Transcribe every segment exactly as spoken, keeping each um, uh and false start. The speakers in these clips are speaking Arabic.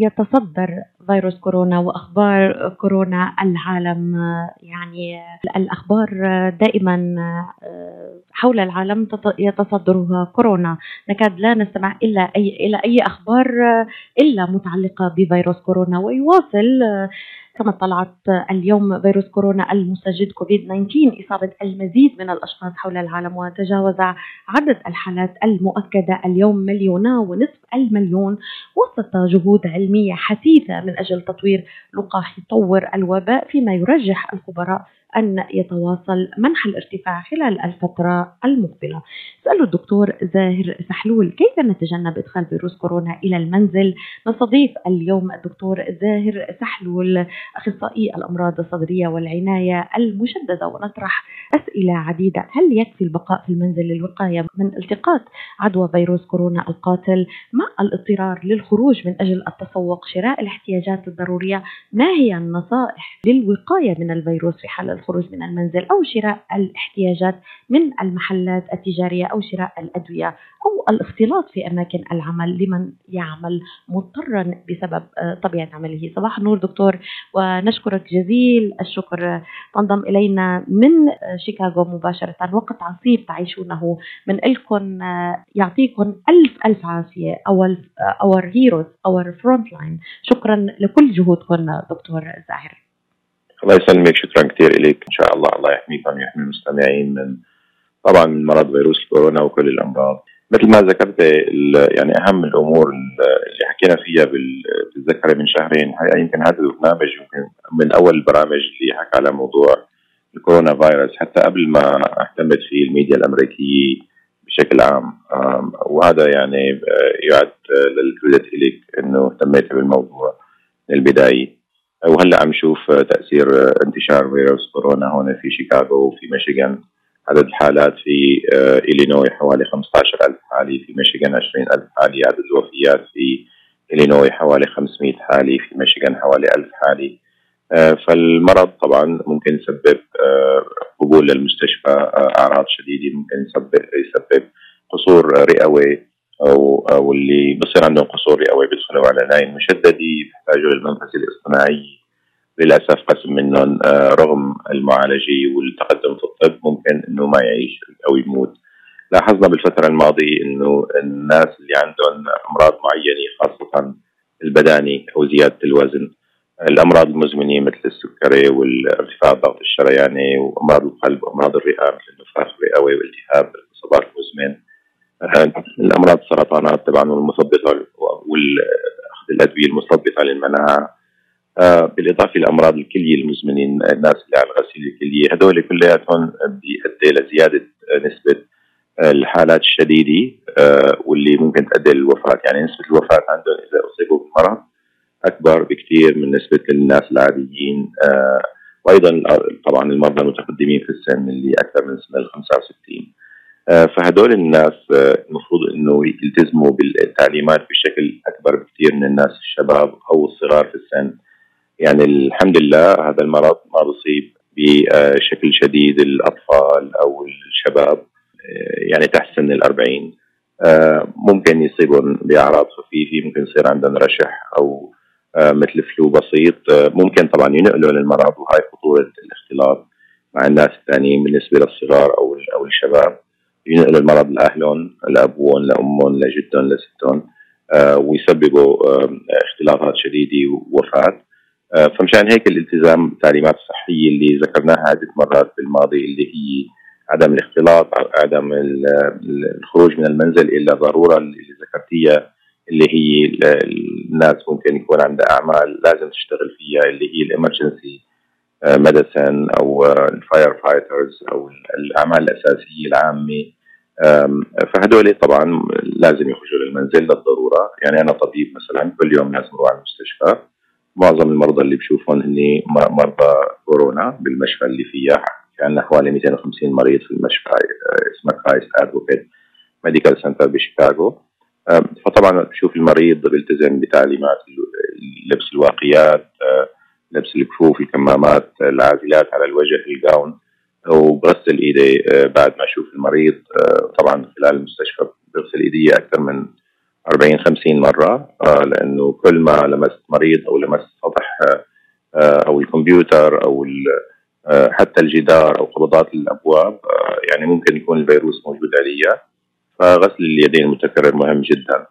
يتصدر فيروس كورونا وأخبار كورونا العالم. يعني الأخبار دائما حول العالم يتصدرها كورونا، نكاد لا نستمع إلا أي إلى أي أخبار إلا متعلقة بفيروس كورونا. ويواصل كما طلعت اليوم فيروس كورونا المستجد كوفيد تسعة عشر إصابة المزيد من الأشخاص حول العالم، وتجاوز عدد الحالات المؤكدة اليوم مليونا ونصف المليون، وسط جهود علمية حثيثة من أجل تطوير لقاح يطور الوباء، فيما يرجح الخبراء أن يتواصل منح الارتفاع خلال الفترة المقبلة. سأل الدكتور زاهر سحلول كيف نتجنب إدخال فيروس كورونا إلى المنزل. نستضيف اليوم الدكتور زاهر سحلول، أخصائي الأمراض الصدرية والعناية المشددة، ونطرح أسئلة عديدة. هل يكفي البقاء في المنزل للوقاية من التقاط عدوى فيروس كورونا القاتل مع الاضطرار للخروج من أجل التسوق، شراء الاحتياجات الضرورية؟ ما هي النصائح للوقاية من الفيروس في حال الخروج من المنزل أو شراء الاحتياجات من المحلات التجارية أو شراء الأدوية أو الاختلاط في أماكن العمل لمن يعمل مضطرا بسبب طبيعة عمله؟ صباح النور دكتور، ونشكرك جزيل الشكر. تنضم إلينا من شيكاغو مباشرة، وقت عصيب تعيشونه من إلكن، يعطيكم ألف ألف عافية. أول أور هيروز أور فرونت لاين، شكرا لكل جهودكم دكتور زاهر. الله يسلمك، شكرا كثير إليك. إن شاء الله الله يحميكم ويحمي المستمعين من طبعا من مرض فيروس كورونا وكل الأمراض. مثل ما ذكرت، يعني أهم الأمور اللي حكينا فيها بالذكرى من شهرين، يمكن هذا البرنامج يمكن من أول البرامج اللي حكى على موضوع الكورونا فيروس، حتى قبل ما اهتمت فيه الميديا الأمريكية بشكل عام. وهذا يعني يعد للكريدت إليك إنه اهتميت بالموضوع من البداية. وهلا عم نشوف تأثير انتشار فيروس كورونا هون في شيكاغو وفي ميشيغان. عدد الحالات في إلينوي حوالي خمسة عشر ألف حالي، في ميشيغان عشرين ألف حالي. عدد الوفيات في إلينوي حوالي خمسمائة حالي، في ميشيغان حوالي ألف حالي. فالمرض طبعا ممكن يسبب قبول للمستشفى، أعراض شديدة، ممكن يسبب يسبب قصور رئوي، أو أو اللي بصير عندهم قصور رئوي بيدخلوا على عناية مشددة، بيحتاجوا للمنفذ الاصطناعي. للأسف قسم منهم رغم المعالجة والتقدم في الطب ممكن إنه ما يعيش أو يموت. لاحظنا بالفترة الماضية إنه الناس اللي عندهم أمراض معينة، خاصة البداني أو زيادة الوزن، الأمراض المزمنة مثل السكري وارتفاع الضغط الشرياني، وأمراض القلب وأمراض الرئة مثل النفاخ الرئوي والالتهاب الصباح المزمن، الأمراض السرطانات طبعا والمثبطة والأخذ الأدوية المثبطة للمناعة، بالإضافة لأمراض الكلية المزمنين، الناس اللي على غسيل الكلية. هذول كلياتهم بيؤدي لزيادة نسبة الحالات الشديدة واللي ممكن تؤدي للوفاة. يعني نسبة الوفاة عندهم إذا أصيبوا بالمرض أكبر بكثير من نسبة الناس العاديين. وأيضا طبعا المرضى المتقدمين في السن اللي أكثر من سنة خمسة وستين. فهدول الناس المفروض إنه يلتزموا بالتعليمات بشكل أكبر بكثير من الناس الشباب أو الصغار في السن. يعني الحمد لله هذا المرض ما بصيب بشكل شديد الأطفال أو الشباب، يعني تحت سن الأربعين. ممكن يصيبهم بأعراض خفيفة، ممكن يصير عندهم رشح أو مثل فلو بسيط، ممكن طبعا ينقلوا للمرض، وهي خطورة الاختلاط مع الناس الثانيين بالنسبة للصغار أو أو الشباب. ينقلوا المرض لأهلهم، لأبوهم، لأمهم، لجدهم، لستهم، ويسببوا اختلاطات شديدة ووفاة. فمشان هيك الالتزام بالتعليمات الصحية اللي ذكرناها عدة مرات بالماضي، اللي هي عدم الاختلاط، عدم الخروج من المنزل إلا ضرورة، اللي ذكرتيها اللي هي الناس ممكن يكون عندها أعمال لازم تشتغل فيها، اللي هي الإمرجنسي ميديسن أو الفاير فايترز أو الأعمال الأساسية العامة. فهدول طبعا لازم يخرجوا للمنزل للضرورة. يعني أنا طبيب مثلا، كل يوم لازم أروح على المستشفى. معظم المرضى اللي بشوفهم هني مرضى كورونا بالمشفى اللي فيها، عندنا حوالي مئتين وخمسين مريض في المشفى، اسمه كرايست ادفوكيت ميديكال سنتر بشيكاغو. فطبعا بشوف المريض بيلتزم بتعليمات لبس الواقيات، لبس الكفوف، الكمامات، العازلات على الوجه، الجاون، وبغسل ايدي بعد ما اشوف المريض. طبعا خلال المستشفى بغسل ايدي اكثر من أربعين خمسين مرة، لأنه كل ما لمست مريض أو لمست سطح أو الكمبيوتر أو حتى الجدار أو قبضات الأبواب يعني ممكن يكون الفيروس موجود عليها. فغسل اليدين المتكرر مهم جدا.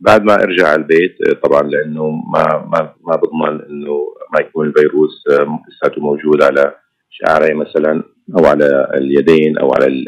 بعد ما ارجع على البيت طبعا، لانه ما ما ما بضمن انه ما يكون الفيروس لساته موجود على شعري مثلا او على اليدين او على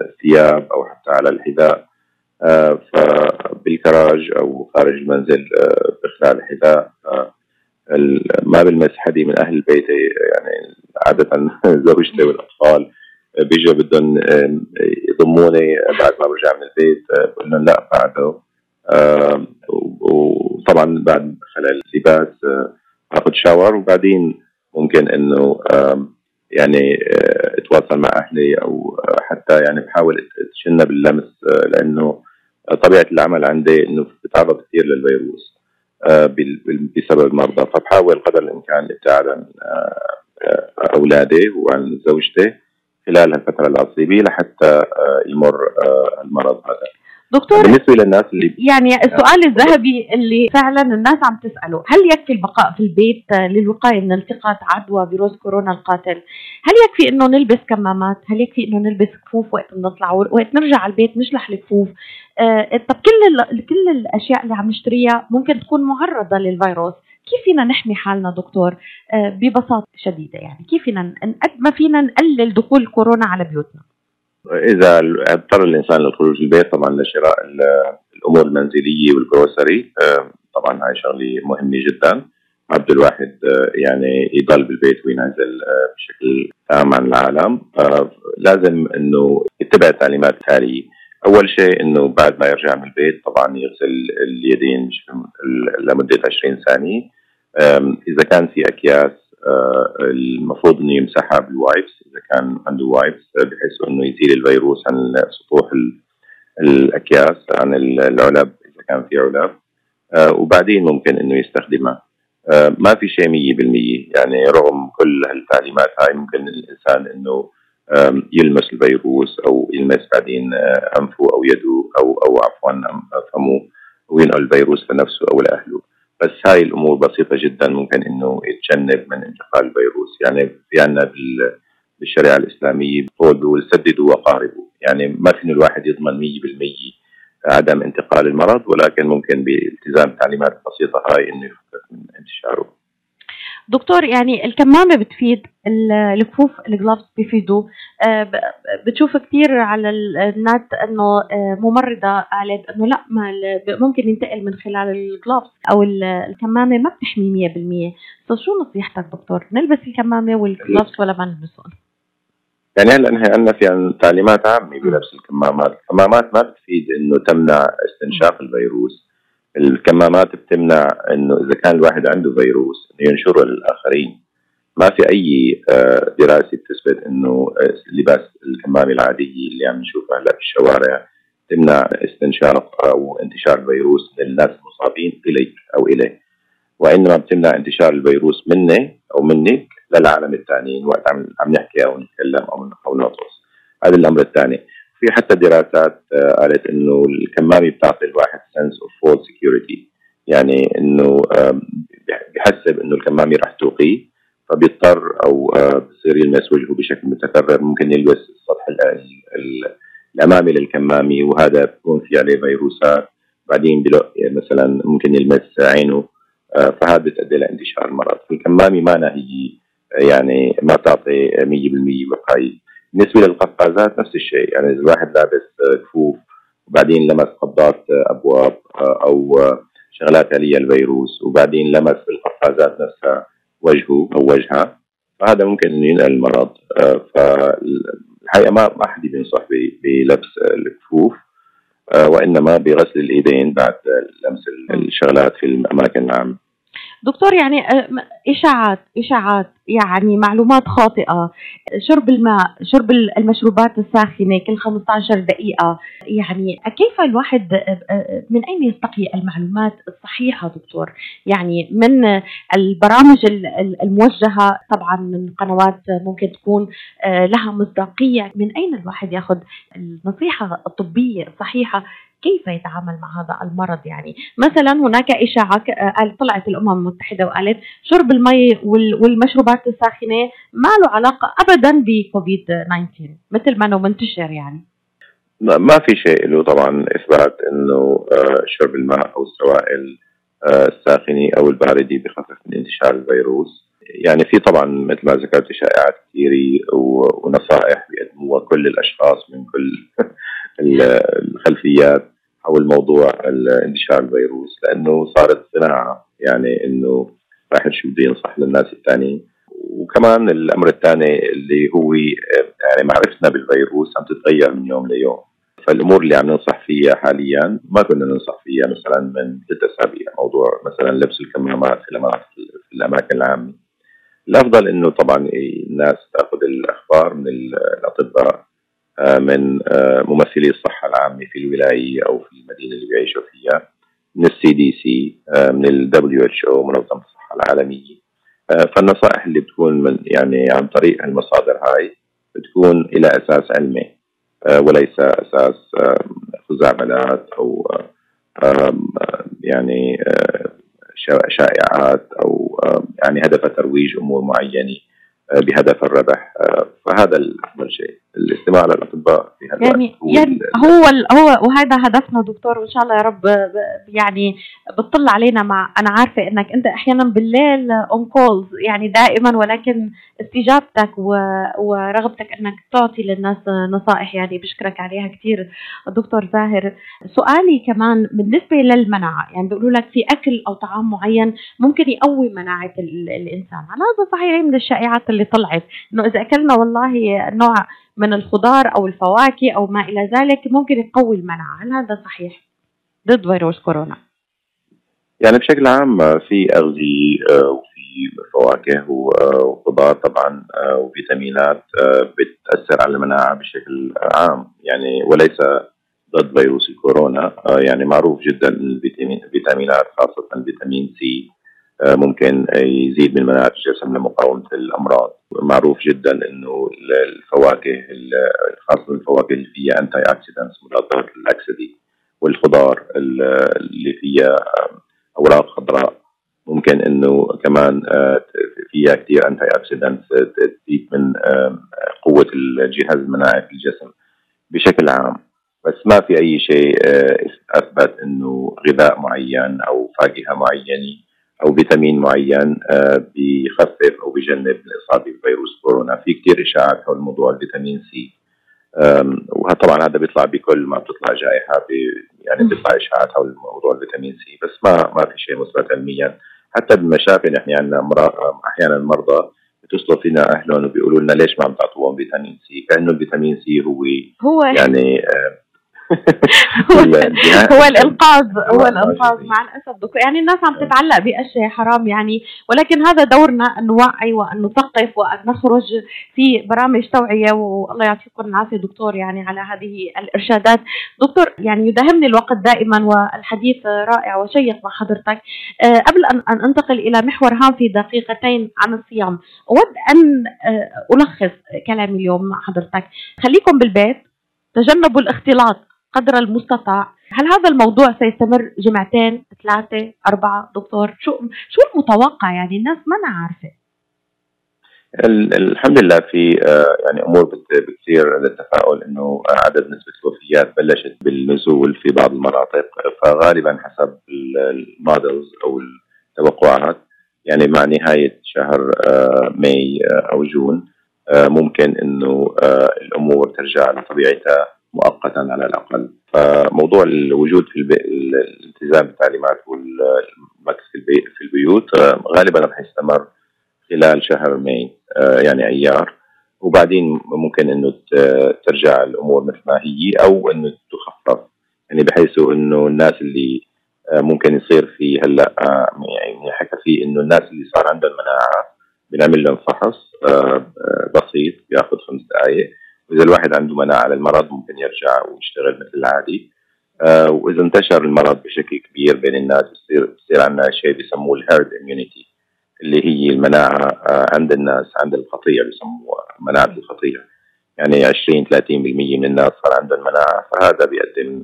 الثياب او حتى على الحذاء، فبالكراج او خارج المنزل بخلال الحذاء ما بلمس حدا من اهل البيت. يعني عاده زوجتي والاطفال بيجوا بدهم يضموني بعد ما برجع من البيت، بقول لهم لا بعده. آه وطبعا بعد خلال اللباس آه اخذ شاور، وبعدين ممكن انه آه يعني آه اتواصل مع اهلي او آه حتى يعني بحاول اتجنب باللمس، آه لانه آه طبيعه العمل عندي انه بتعرض كثير للفيروس آه بسبب المرضى. فبحاول قدر الامكان الابتعاد عن آه آه اولادي وعن زوجتي خلال هالفتره العصيبه لحتى آه يمر آه المرض هذا. دكتور، بالنسبة للناس اللي يعني السؤال الذهبي اللي فعلا الناس عم تسأله، هل يكفي البقاء في البيت للوقاية من التقاط عدوى فيروس كورونا القاتل؟ هل يكفي انه نلبس كمامات؟ هل يكفي انه نلبس كفوف وقت بنطلع وقت نرجع على البيت نشلح الكفوف؟ آه طب كل كل الاشياء اللي عم نشتريها ممكن تكون معرضة للفيروس، كيف فينا نحمي حالنا دكتور؟ آه ببساطة شديدة يعني كيف فينا قد ما فينا نقلل دخول كورونا على بيوتنا؟ إذا اضطر الإنسان للخروج البيت طبعاً لشراء الأمور المنزلية والجروسري، طبعاً هاي شغلة مهمة جداً. عبد الواحد يعني يضل بالبيت وينزل بشكل تام عن العالم. لازم إنه يتبع التعليمات التالية. أول شيء إنه بعد ما يرجع من البيت طبعاً يغسل اليدين لمدة عشرين ثانية. إذا كان في أكياس آه المفروض انه يمسحها بالوايبس اذا كان عنده وايبس، بحيث انه يزيل الفيروس عن سطوح الاكياس عن العلب اذا كان في علب، آه وبعدين ممكن انه يستخدمها. آه ما في شيء مية بالمية يعني رغم كل هالتعليمات هاي ممكن الانسان انه يلمس الفيروس او يلمس بعدين آه انفه او يده او او عفوا فمه وينقل الفيروس لنفسه او لاهله. بس هاي الأمور بسيطة جدا ممكن إنه يتجنب من انتقال الفيروس. يعني يعني بالشريعة الإسلامية بقول سددوا وقاربوا، يعني ما فينا الواحد يضمن مية بالمية عدم انتقال المرض، ولكن ممكن بالتزام التعليمات البسيطة هاي إنه يخفف من انتشاره. دكتور، يعني الكمامة بتفيد، الكفوف الجلافز بيفيدوا. بتشوف كتير على النت انه ممرضة قالت انه لا ما ممكن ينتقل من خلال الجلافز او الكمامة ما بتحمي مية بالمية. طيب شو نصيحتك دكتور، نلبس الكمامة والجلافز ولا ما نلبسهم؟ يعني هلا نحن في تعليمات عامة بلبس الكمامات. الكمامات ما بتفيد انه تمنع استنشاق الفيروس. الكمامات بتمنع انه اذا كان الواحد عنده فيروس انه ينشره للاخرين. ما في اي دراسه بتثبت انه لباس الكمامه العاديه اللي عم نشوفها هلا بالشوارع تمنع استنشاق او انتشار الفيروس من الناس المصابين اليك او اليه، وانما بتمنع انتشار الفيروس مني او منك للعالم الثانيين وقت عم نحكي او نتكلم او او نرقص. هذا الامر الثاني. في حتى دراسات قالت انه الكمامه بتعطي الواحد sense of false security، يعني انه بحسب انه الكمامه رح توقيه فبيضطر او بصير يلمس وجهه بشكل متكرر. ممكن يلبس السطح الامامي للكمامه وهذا بيكون في عليه فيروسات، بعدين مثلا ممكن يلمس عينه، فهذا بتؤدي لانتشار المرض. فالكمامه ما هي يعني ما تعطي مية بالمية وقايه. بالنسبة للقفازات نفس الشيء، يعني إذا الواحد لابس كفوف وبعدين لمس قبضات أبواب أو شغلات عليها الفيروس وبعدين لمس بالقفازات نفسها وجهه أو وجهها، فهذا ممكن أن ينقل المرض. فالحقيقة ما أحد ينصح بلبس الكفوف، وإنما بغسل الإيدين بعد لمس الشغلات في الأماكن العامة. دكتور، يعني إشاعات إشاعات يعني معلومات خاطئة، شرب الماء، شرب المشروبات الساخنة كل خمسة عشر دقيقة، يعني كيف الواحد من أين يستقي المعلومات الصحيحة دكتور؟ يعني من البرامج الموجهة طبعا من قنوات ممكن تكون لها مصداقية، من أين الواحد يأخذ النصيحة الطبية الصحيحة كيف يتعامل مع هذا المرض. يعني مثلا هناك إشاعة طلعت الأمم المتحدة وقالت شرب المي والمشروبات الساخنة ما له علاقة أبدا بكوفيد تسعة عشر مثل ما أنه منتشر. يعني ما في شيء له طبعا إثبات أنه شرب الماء أو السوائل الساخنة أو الباردة بخفف من انتشار الفيروس. يعني في طبعا مثل ما ذكرت شائعات كثيرة ونصائح بيقدموها كل الأشخاص من كل الخلفيات حول موضوع انتشار الفيروس، لأنه صارت صناعة، يعني أنه واحد شو بده ينصح للناس الثاني. وكمان الأمر الثاني اللي هو يعني معرفتنا بالفيروس عم تتغير من يوم ليوم، فالأمور اللي عم ننصح فيها حاليا ما كنا ننصح فيها مثلا من ثلاث أسابيع، موضوع مثلا لبس الكمامات في الأماكن العامة. الأفضل أنه طبعا الناس تأخذ الأخبار من الأطباء، من ممثلي الصحة العامة في الولاية أو في المدينة اللي بيعيشوا فيها، من السي دي سي، من دبليو إتش أو منظمة الصحة العالمية. فالنصائح اللي بتكون من يعني عن طريق المصادر هاي بتكون إلى أساس علمي وليس أساس خزعبلات أو يعني شائعات أو يعني هدف ترويج أمور معينة بهدف الربح. فهذا الأفضل شيء، الاستماع للأطباء في هذا يعني, يعني هو هو وهذا هدفنا دكتور، وإن شاء الله يا رب يعني بتطل علينا. مع أنا عارفة إنك أنت أحيانا بالليل on calls يعني دائما، ولكن استجابتك ورغبتك إنك تعطي للناس نصائح يعني بشكرك عليها كتير دكتور زاهر. سؤالي كمان بالنسبة للمناعة، يعني بيقولوا لك في أكل أو طعام معين ممكن يقوي مناعة الإنسان، على هذا صحيح من الشائعات اللي طلعت إنه إذا أكلنا والله نوع من الخضار أو الفواكه أو ما إلى ذلك ممكن يقوي المناعة، هل هذا صحيح ضد فيروس كورونا؟ يعني بشكل عام في أغذية وفي فواكه وخضار طبعا وفيتامينات بتأثر على المناعة بشكل عام يعني، وليس ضد فيروس الكورونا. يعني معروف جدا الفيتامينات خاصة الفيتامين سي ممكن يزيد من مناعة الجسم لمقاومة الأمراض. معروف جدا إنه الفواكه خاصة الفواكه اللي فيها أنتي أكسيدانس مضادات للأكسدة، والخضار اللي فيها أوراق خضراء ممكن إنه كمان فيها كتير أنتي أكسيدانس تزيد من قوة الجهاز المناعي في الجسم بشكل عام. بس ما في أي شيء أثبت إنه غذاء معين أو فاكهة معينة أو فيتامين معين بيخفف أو بيجنب الإصابة بفيروس كورونا. في كتير إشاعات حول موضوع الفيتامين سي، وطبعا هذا بيطلع بكل ما بتطلع جائحة يعني بيطلع إشاعات حول موضوع الفيتامين سي، بس ما ما في شيء مثبت علميا. حتى بالمشافي نحن عندنا أحيانا المرضى بتصلوا فينا أهلهم وبيقولوا لنا ليش ما عم تعطوهم فيتامين سي، كأنه الفيتامين سي هو هو يعني هو الإنقاذ هو الإنقاذ مع الأسف دكتور. يعني الناس عم تتعلق بأشياء حرام يعني، ولكن هذا دورنا أن نوعي وأن نثقف وأن نخرج في برامج توعية. والله يعطيكم العافية دكتور يعني على هذه الإرشادات. دكتور يعني يداهمني الوقت دائما والحديث رائع وشيق مع حضرتك. قبل أن أنتقل إلى محور هام في دقيقتين عن الصيام، أود أن ألخص كلامي اليوم مع حضرتك. خليكم بالبيت، تجنبوا الاختلاط قدر المستطاع. هل هذا الموضوع سيستمر جمعتين ثلاثة أربعة دكتور؟ شو شو المتوقع؟ يعني الناس ما أنا عارفة. الحمد لله في يعني أمور بتصير للتفاؤل، إنه عدد نسبة الوفيات بلشت بالنزول في بعض المناطق، فغالبا حسب المودلز أو التوقعات يعني مع نهاية شهر ماي أو جون ممكن إنه الأمور ترجع لطبيعتها مؤقتا على الأقل. فموضوع الوجود في البي... الالتزام بالتعليمات والمكث في, البي... في البيوت غالبا رح يستمر خلال شهر ماي يعني أيار، وبعدين ممكن إنه ترجع الأمور مثل ما هي أو إنه تخفف، يعني بحيث إنه الناس اللي ممكن يصير في هلا يعني حكى فيه إنه الناس اللي صار عندهم مناعة بنعمل لهم فحص بسيط بياخد خمس دقائق، وإذا الواحد عنده مناعة للمرض ممكن يرجع ويشتغل مثل العادي. آه وإذا انتشر المرض بشكل كبير بين الناس بصير بصير عندنا شيء بيسموه الهيرد إميونيتي، اللي هي المناعة آه عند الناس عند القطيع، بيسموها مناعة القطيع. يعني عشرين ثلاثين بالمية من الناس صار عندهم مناعة، فهذا بيقدم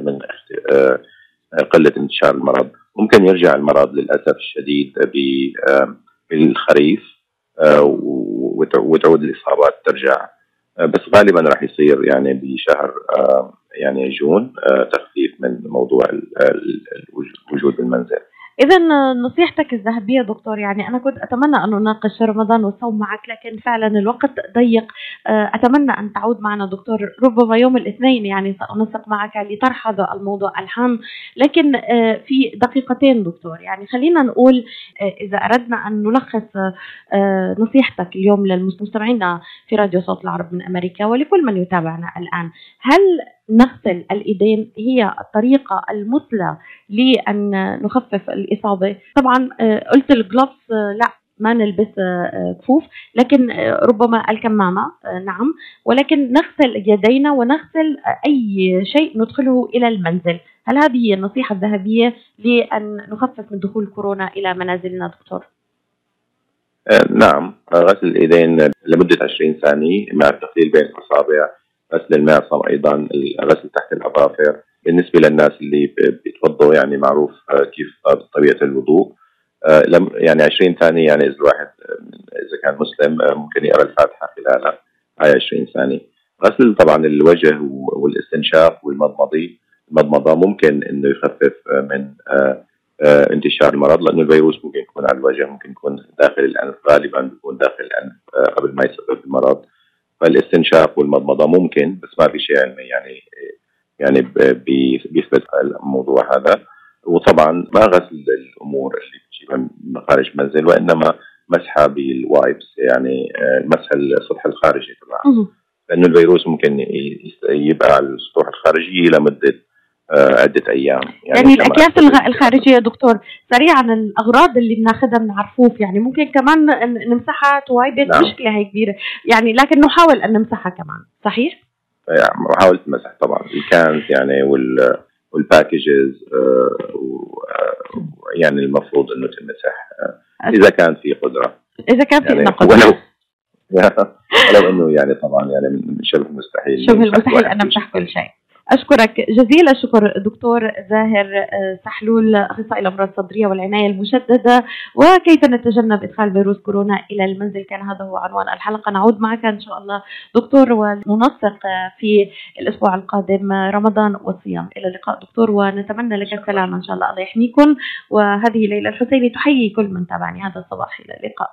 من قلة انتشار المرض. ممكن يرجع المرض للأسف الشديد بالخريف وتعود الإصابات ترجع، بس غالبا راح يصير يعني بشهر يعني جون تخفيف من موضوع الوجود بالمنزل. إذا نصيحتك الذهبية دكتور، يعني أنا كنت أتمنى أن نناقش رمضان والصوم معك لكن فعلا الوقت ضيق، أتمنى أن تعود معنا دكتور ربما يوم الاثنين يعني سأنسق معك لطرح هذا الموضوع الهام، لكن في دقيقتين دكتور يعني خلينا نقول إذا أردنا أن نلخص نصيحتك اليوم للمستمعين في راديو صوت العرب من أمريكا ولكل من يتابعنا الآن، هل نغسل الإيدين هي الطريقة المثلى لأن نخفف الإصابة؟ طبعا قلت الجلوفز لا ما نلبس كفوف، لكن ربما الكمامة نعم، ولكن نغسل يدينا ونغسل أي شيء ندخله إلى المنزل. هل هذه هي النصيحة الذهبية لأن نخفف من دخول كورونا إلى منازلنا دكتور؟ نعم، غسل الإيدين لمدة عشرين ثانية مع التقليل بين الأصابع، غسل المعصم أيضا، الغسل تحت الأظافر. بالنسبة للناس اللي بيتوضوا يعني معروف كيف طبيعة الوضوء، يعني عشرين ثانية، يعني إذا الواحد إذا كان مسلم ممكن يقرأ الفاتحة خلالها هاي عشرين ثانية. غسل طبعا الوجه والاستنشاق والمضمضي، المضمضة ممكن إنه يخفف من انتشار المرض لأنه الفيروس ممكن يكون على الوجه، ممكن يكون داخل الأنف، غالبا بيكون داخل الأنف قبل ما يسبب المرض. فالاستنشاق والمضمضة ممكن، بس ما في شيء علمي يعني يعني بيثبت الموضوع هذا. وطبعا ما غسل الأمور اللي بتجيبها من خارج المنزل، وإنما مسحها بالوايبس، يعني مسح السطح الخارجي طبعا لأنه الفيروس ممكن يبقى على السطوح الخارجي لمدة عدة أيام. يعني, يعني الأكياس الخارجية يا دكتور سريعا، الأغراض اللي بناخدها من عرفوف يعني ممكن كمان نمسحها توايبت، نعم. مشكلة هي كبيرة يعني، لكن نحاول أن نمسحها كمان، صحيح؟ يعني محاولة مسح طبعا الكانز يعني وال والباكيجز يعني المفروض أنه تمسح إذا كان في قدرة، إذا كان في يعني قدرة، ولو أنه يعني طبعا يعني شبه مستحيل شبه المستحيل أن نمسح كل شيء. أشكرك جزيل الشكر دكتور زاهر سحلول، أخصائي الأمراض الصدرية والعناية المشددة وكيف نتجنب إدخال فيروس كورونا إلى المنزل، كان هذا هو عنوان الحلقة. نعود معك إن شاء الله دكتور وننسق في الأسبوع القادم رمضان والصيام. إلى اللقاء دكتور ونتمنى لك السلامة إن شاء الله، الله يحميكم. وهذه ليلى الحسيني تحيي كل من تابعني هذا الصباح، إلى اللقاء.